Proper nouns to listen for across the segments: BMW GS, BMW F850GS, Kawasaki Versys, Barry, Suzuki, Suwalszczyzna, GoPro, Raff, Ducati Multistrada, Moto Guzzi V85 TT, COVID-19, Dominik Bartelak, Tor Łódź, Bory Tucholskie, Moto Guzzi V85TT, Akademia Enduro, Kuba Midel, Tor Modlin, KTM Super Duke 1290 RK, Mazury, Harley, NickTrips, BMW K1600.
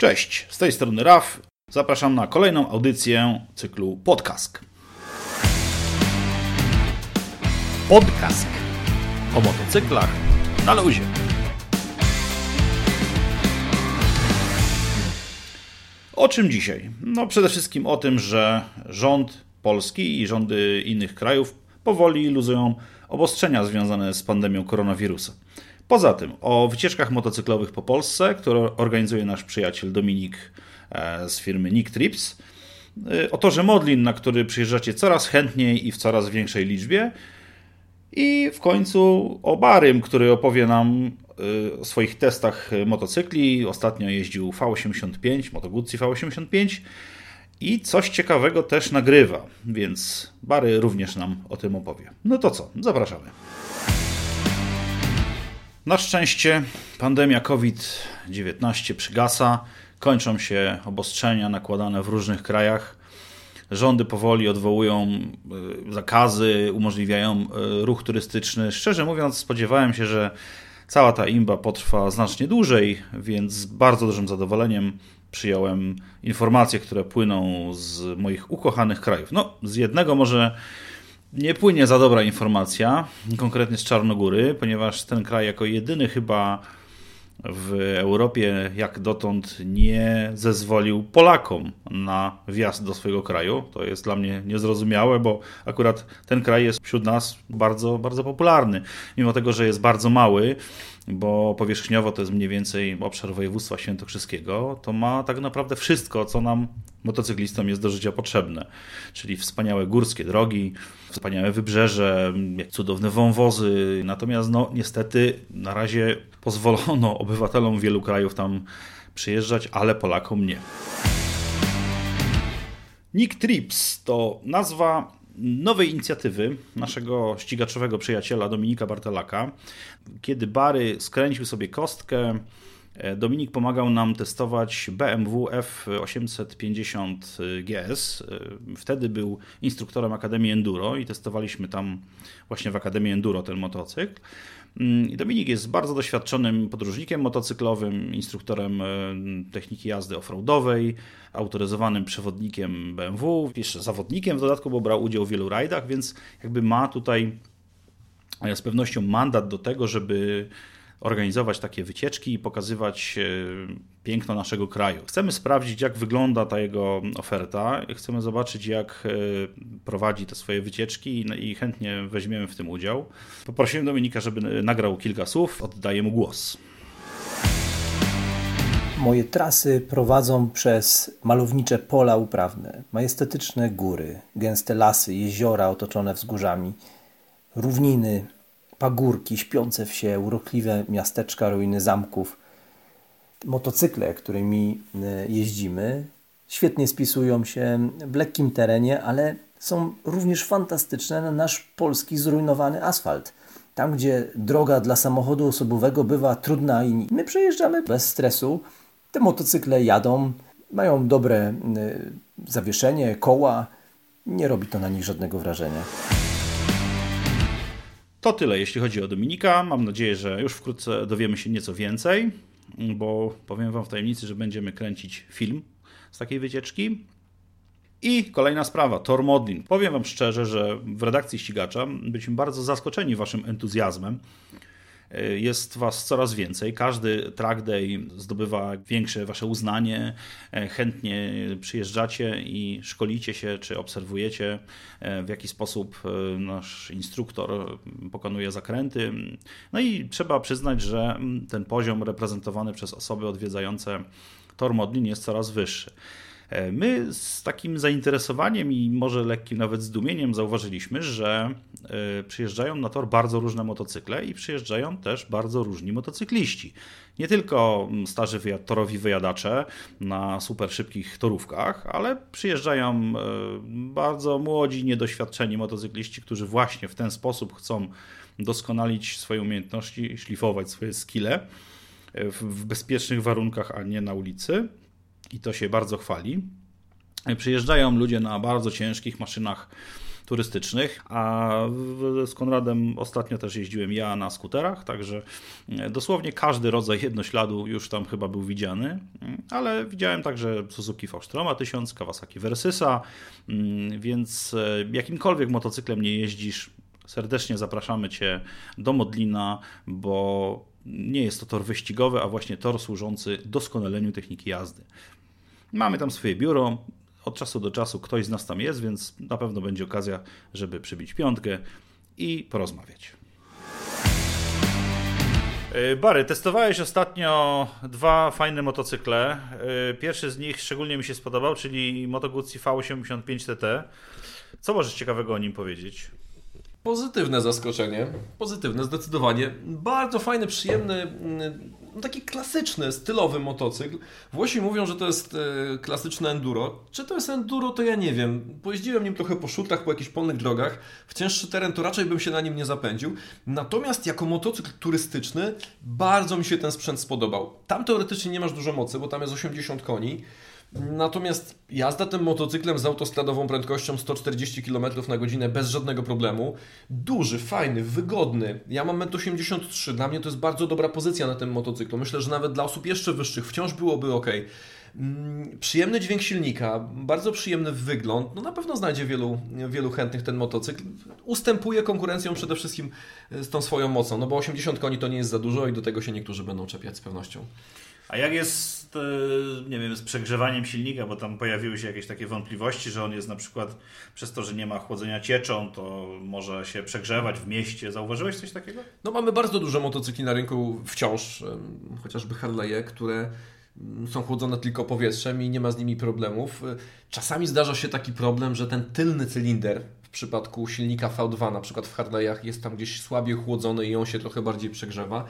Cześć, z tej strony Raf. Zapraszam na kolejną audycję cyklu Podcast. Podcast o motocyklach na luzie. O czym dzisiaj? No przede wszystkim o tym, że rząd polski i rządy innych krajów powoli luzują obostrzenia związane z pandemią koronawirusa. Poza tym o wycieczkach motocyklowych po Polsce, które organizuje nasz przyjaciel Dominik z firmy NickTrips. O Torze Modlin, na który przyjeżdżacie coraz chętniej i w coraz większej liczbie. I w końcu o Barrym, który opowie nam o swoich testach motocykli. Ostatnio jeździł V85, Moto Guzzi V85 i coś ciekawego też nagrywa, więc Barry również nam o tym opowie. No to co, zapraszamy. Na szczęście pandemia COVID-19 przygasa, kończą się obostrzenia nakładane w różnych krajach. Rządy powoli odwołują zakazy, umożliwiają ruch turystyczny. Szczerze mówiąc, spodziewałem się, że cała ta imba potrwa znacznie dłużej, więc z bardzo dużym zadowoleniem przyjąłem informacje, które płyną z moich ukochanych krajów. No, z jednego może nie płynie za dobra informacja, konkretnie z Czarnogóry, ponieważ ten kraj jako jedyny chyba w Europie jak dotąd nie zezwolił Polakom na wjazd do swojego kraju. To jest dla mnie niezrozumiałe, bo akurat ten kraj jest wśród nas bardzo, bardzo popularny. Mimo tego, że jest bardzo mały, bo powierzchniowo to jest mniej więcej obszar województwa świętokrzyskiego, to ma tak naprawdę wszystko, co nam motocyklistom jest do życia potrzebne. Czyli wspaniałe górskie drogi, wspaniałe wybrzeże, cudowne wąwozy. Natomiast no niestety na razie pozwolono obywatelom wielu krajów tam przyjeżdżać, ale Polakom nie. NickTrips to nazwa nowej inicjatywy naszego ścigaczowego przyjaciela Dominika Bartelaka. Kiedy Barry skręcił sobie kostkę, Dominik pomagał nam testować BMW F850GS. Wtedy był instruktorem Akademii Enduro i testowaliśmy tam właśnie w Akademii Enduro ten motocykl. Dominik jest bardzo doświadczonym podróżnikiem motocyklowym, instruktorem techniki jazdy offroadowej, autoryzowanym przewodnikiem BMW, jeszcze zawodnikiem w dodatku, bo brał udział w wielu rajdach, więc jakby ma tutaj z pewnością mandat do tego, żeby organizować takie wycieczki i pokazywać piękno naszego kraju. Chcemy sprawdzić, jak wygląda ta jego oferta, chcemy zobaczyć, jak prowadzi te swoje wycieczki i chętnie weźmiemy w tym udział. Poprosiłem Dominika, żeby nagrał kilka słów, oddaję mu głos. Moje trasy prowadzą przez malownicze pola uprawne, majestetyczne góry, gęste lasy, jeziora otoczone wzgórzami, równiny, pagórki, śpiące w się, urokliwe miasteczka, ruiny zamków. Motocykle, którymi jeździmy, świetnie spisują się w lekkim terenie, ale są również fantastyczne na nasz polski zrujnowany asfalt. Tam, gdzie droga dla samochodu osobowego bywa trudna i my przejeżdżamy bez stresu, te motocykle jadą, mają dobre zawieszenie, koła, nie robi to na nich żadnego wrażenia. To tyle, jeśli chodzi o Dominika. Mam nadzieję, że już wkrótce dowiemy się nieco więcej, bo powiem Wam w tajemnicy, że będziemy kręcić film z takiej wycieczki. I kolejna sprawa, Tor Modlin. Powiem Wam szczerze, że w redakcji Ścigacza byliśmy bardzo zaskoczeni Waszym entuzjazmem. Jest Was coraz więcej. Każdy track day zdobywa większe Wasze uznanie. Chętnie przyjeżdżacie i szkolicie się, czy obserwujecie, w jaki sposób nasz instruktor pokonuje zakręty. No i trzeba przyznać, że ten poziom reprezentowany przez osoby odwiedzające Tor Modlin jest coraz wyższy. My z takim zainteresowaniem i może lekkim nawet zdumieniem zauważyliśmy, że przyjeżdżają na tor bardzo różne motocykle i przyjeżdżają też bardzo różni motocykliści. Nie tylko starzy torowi wyjadacze na super szybkich torówkach, ale przyjeżdżają bardzo młodzi, niedoświadczeni motocykliści, którzy właśnie w ten sposób chcą doskonalić swoje umiejętności, szlifować swoje skille w bezpiecznych warunkach, a nie na ulicy. I to się bardzo chwali. Przyjeżdżają ludzie na bardzo ciężkich maszynach turystycznych, a z Konradem ostatnio też jeździłem ja na skuterach, także dosłownie każdy rodzaj jednośladu już tam chyba był widziany, ale widziałem także Suzuki V-Stroma 1000, Kawasaki Versysa, więc jakimkolwiek motocyklem nie jeździsz, serdecznie zapraszamy Cię do Modlina, bo nie jest to tor wyścigowy, a właśnie tor służący doskonaleniu techniki jazdy. Mamy tam swoje biuro, od czasu do czasu ktoś z nas tam jest, więc na pewno będzie okazja, żeby przybić piątkę i porozmawiać. Barry, testowałeś ostatnio dwa fajne motocykle. Pierwszy z nich szczególnie mi się spodobał, czyli Moto Guzzi V85TT. Co możesz ciekawego o nim powiedzieć? Pozytywne zaskoczenie, pozytywne zdecydowanie, bardzo fajny, przyjemny, taki klasyczny, stylowy motocykl. Włosi mówią, że to jest klasyczne enduro. Czy to jest enduro, to ja nie wiem. Pojeździłem nim trochę po szutach, po jakichś polnych drogach. W cięższy teren to raczej bym się na nim nie zapędził. Natomiast jako motocykl turystyczny bardzo mi się ten sprzęt spodobał. Tam teoretycznie nie masz dużo mocy, bo tam jest 80 koni. Natomiast jazda tym motocyklem z autostradową prędkością 140 km na godzinę bez żadnego problemu. Duży, fajny, wygodny. Ja mam 1,83 m. Dla mnie to jest bardzo dobra pozycja na tym motocyklu. Myślę, że nawet dla osób jeszcze wyższych wciąż byłoby ok. Przyjemny dźwięk silnika, bardzo przyjemny wygląd. No na pewno znajdzie wielu chętnych ten motocykl. Ustępuje konkurencją przede wszystkim z tą swoją mocą, no bo 80 koni to nie jest za dużo i do tego się niektórzy będą czepiać z pewnością. A jak jest, nie wiem, z przegrzewaniem silnika, bo tam pojawiły się jakieś takie wątpliwości, że on jest na przykład przez to, że nie ma chłodzenia cieczą, to może się przegrzewać w mieście. Zauważyłeś coś takiego? No mamy bardzo dużo motocykli na rynku wciąż, chociażby Harley'e, które są chłodzone tylko powietrzem i nie ma z nimi problemów. Czasami zdarza się taki problem, że ten tylny cylinder w przypadku silnika V2 na przykład w Harley'ach jest tam gdzieś słabiej chłodzony i on się trochę bardziej przegrzewa.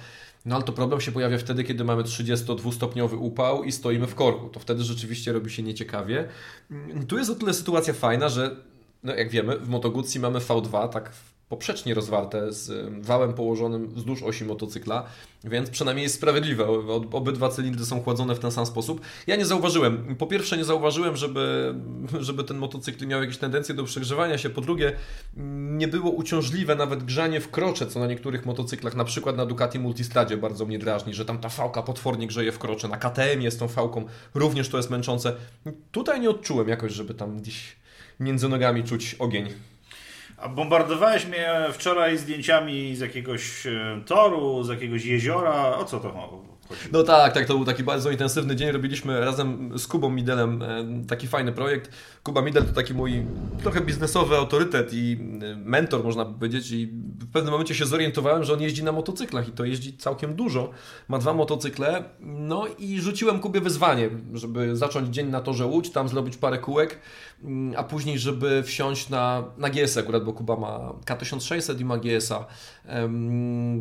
No ale to problem się pojawia wtedy, kiedy mamy 32-stopniowy upał i stoimy w korku. To wtedy rzeczywiście robi się nieciekawie. Tu jest o tyle sytuacja fajna, że no jak wiemy w Moto Guzzi mamy V2 tak poprzecznie rozwarte z wałem położonym wzdłuż osi motocykla, więc przynajmniej jest sprawiedliwe. Obydwa cylindry są chładzone w ten sam sposób. Ja nie zauważyłem. Po pierwsze nie zauważyłem, żeby ten motocykl miał jakieś tendencje do przegrzewania się. Po drugie nie było uciążliwe nawet grzanie w krocze, co na niektórych motocyklach, na przykład na Ducati Multistradzie bardzo mnie drażni, że tam ta fałka potwornie grzeje w krocze. Na KTM jest tą fałką, również to jest męczące. Tutaj nie odczułem jakoś, żeby tam gdzieś między nogami czuć ogień. A bombardowałeś mnie wczoraj zdjęciami z jakiegoś toru, z jakiegoś jeziora. O co to chodzi? No tak, to był taki bardzo intensywny dzień. Robiliśmy razem z Kubą Midelem taki fajny projekt. Kuba Midel to taki mój trochę biznesowy autorytet i mentor, można powiedzieć. I w pewnym momencie się zorientowałem, że on jeździ na motocyklach i to jeździ całkiem dużo. Ma dwa motocykle. No i rzuciłem Kubie wyzwanie, żeby zacząć dzień na torze Łódź, tam zrobić parę kółek, a później, żeby wsiąść na GS akurat, bo Kuba ma K1600 i ma GS-a.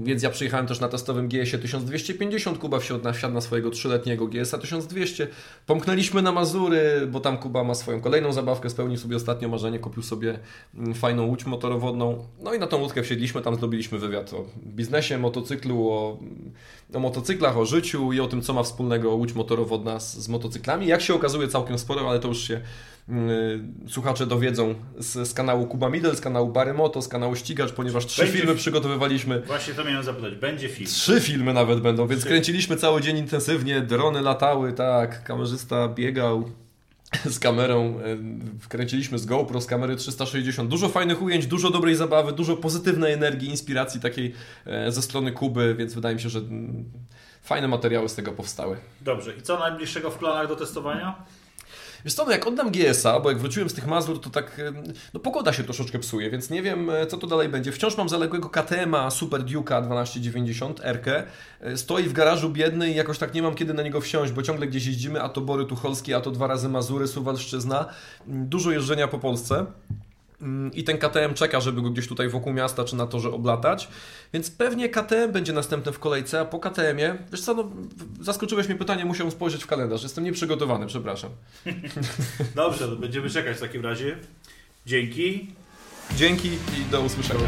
Więc ja przyjechałem też na testowym GS-ie 1250, Kuba wsiadł na swojego 3-letniego GS-a 1200. Pomknęliśmy na Mazury, bo tam Kuba ma swoją kolejną zabawkę, spełnił sobie ostatnio marzenie, kupił sobie fajną łódź motorowodną. No i na tą łódkę wsiedliśmy, tam zrobiliśmy wywiad o biznesie, motocyklu, o motocyklach, o życiu i o tym, co ma wspólnego łódź motorowodna z motocyklami. Jak się okazuje całkiem sporo, ale to już się słuchacze dowiedzą z kanału Kuba Midel, z kanału Barry Moto, z kanału Ścigacz, ponieważ trzy filmy przygotowywaliśmy. Właśnie to miałem zapytać, będzie film. 3 filmy nawet będą, więc kręciliśmy cały dzień intensywnie, drony latały, tak, kamerzysta biegał z kamerą, kręciliśmy z GoPro, z kamery 360. Dużo fajnych ujęć, dużo dobrej zabawy, dużo pozytywnej energii, inspiracji takiej ze strony Kuby, więc wydaje mi się, że fajne materiały z tego powstały. Dobrze, i co najbliższego w planach do testowania? Wiesz co, no jak oddam GS-a, bo jak wróciłem z tych Mazur, to tak no pogoda się troszeczkę psuje, więc nie wiem, co to dalej będzie. Wciąż mam zaległego KTM-a Super Duke'a 1290 RK. Stoi w garażu biedny i jakoś tak nie mam kiedy na niego wsiąść, bo ciągle gdzieś jeździmy, a to Bory Tucholskie, a to 2 razy Mazury, Suwalszczyzna. Dużo jeżdżenia po Polsce. I ten KTM czeka, żeby go gdzieś tutaj wokół miasta czy na torze oblatać, więc pewnie KTM będzie następny w kolejce, a po KTM-ie, wiesz co, no, zaskoczyłeś mnie pytanie, musiałem spojrzeć w kalendarz, jestem nieprzygotowany, przepraszam. Dobrze, to będziemy czekać w takim razie. Dzięki. Dzięki i do usłyszenia.